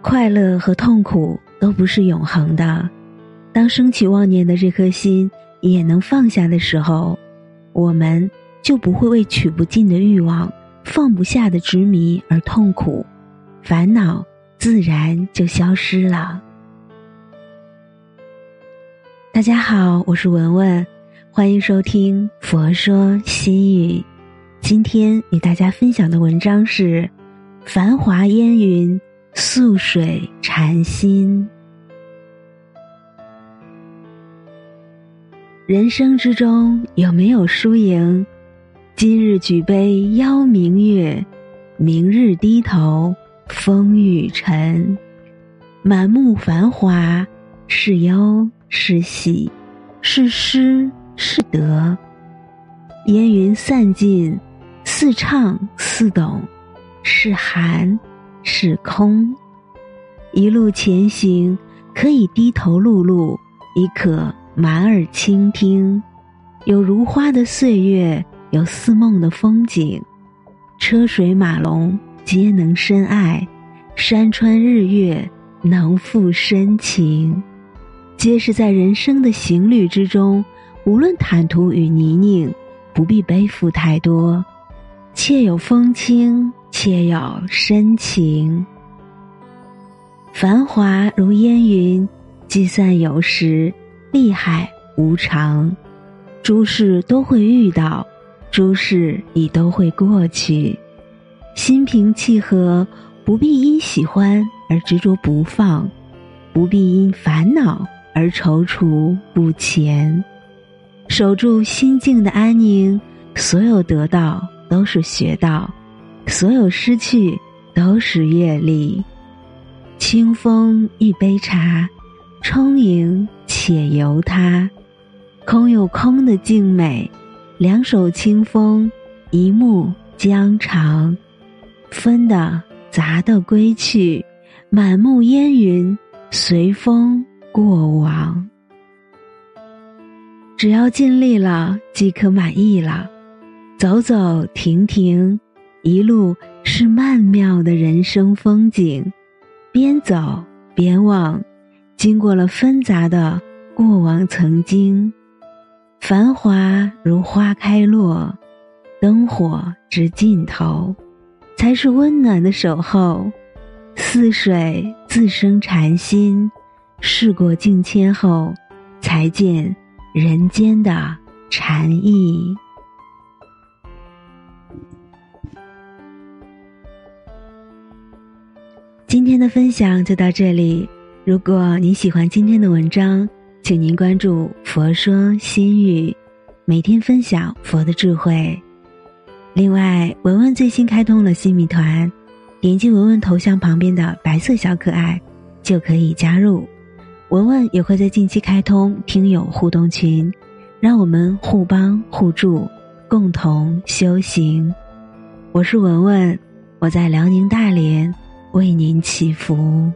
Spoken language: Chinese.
快乐和痛苦都不是永恒的，当升起妄念的这颗心也能放下的时候，我们就不会为取不尽的欲望、放不下的执迷而痛苦，烦恼自然就消失了。大家好，我是文文，欢迎收听佛说心语。今天与大家分享的文章是繁华烟云，素水禅心。人生之中有没有输赢？今日举杯邀明月，明日低头风雨沉。满目繁华，是忧是喜，是失是得。烟云散尽，似唱似懂，是寒是空。一路前行，可以低头碌碌，亦可满耳倾听，有如花的岁月，有似梦的风景，车水马龙皆能深爱，山川日月能赋深情，皆是在人生的行旅之中，无论坦途与泥泞，不必背负太多，且有风清，且有深情。繁华如烟云，聚散有时，利害无常，诸事都会遇到，诸事亦都会过去。心平气和，不必因喜欢而执着不放，不必因烦恼而踌躇不前。守住心境的安宁，所有得到都是学到，所有失去都是阅历。清风一杯茶，充盈且由他，空有空的静美，两手清风，一目江长，分的杂的归去，满目烟云随风过往。只要尽力了，即可满意了。走走停停，一路是曼妙的人生风景，边走边望，经过了纷杂的过往曾经。繁华如花开落，灯火至尽头，才是温暖的守候。似水自生禅心，事过境迁后，才见人间的禅意。今天的分享就到这里，如果您喜欢今天的文章，请您关注佛说心语，每天分享佛的智慧。另外，文文最新开通了新米团，点击文文头像旁边的白色小可爱就可以加入。文文也会在近期开通听友互动群，让我们互帮互助，共同修行。我是文文，我在辽宁大连为您祈福。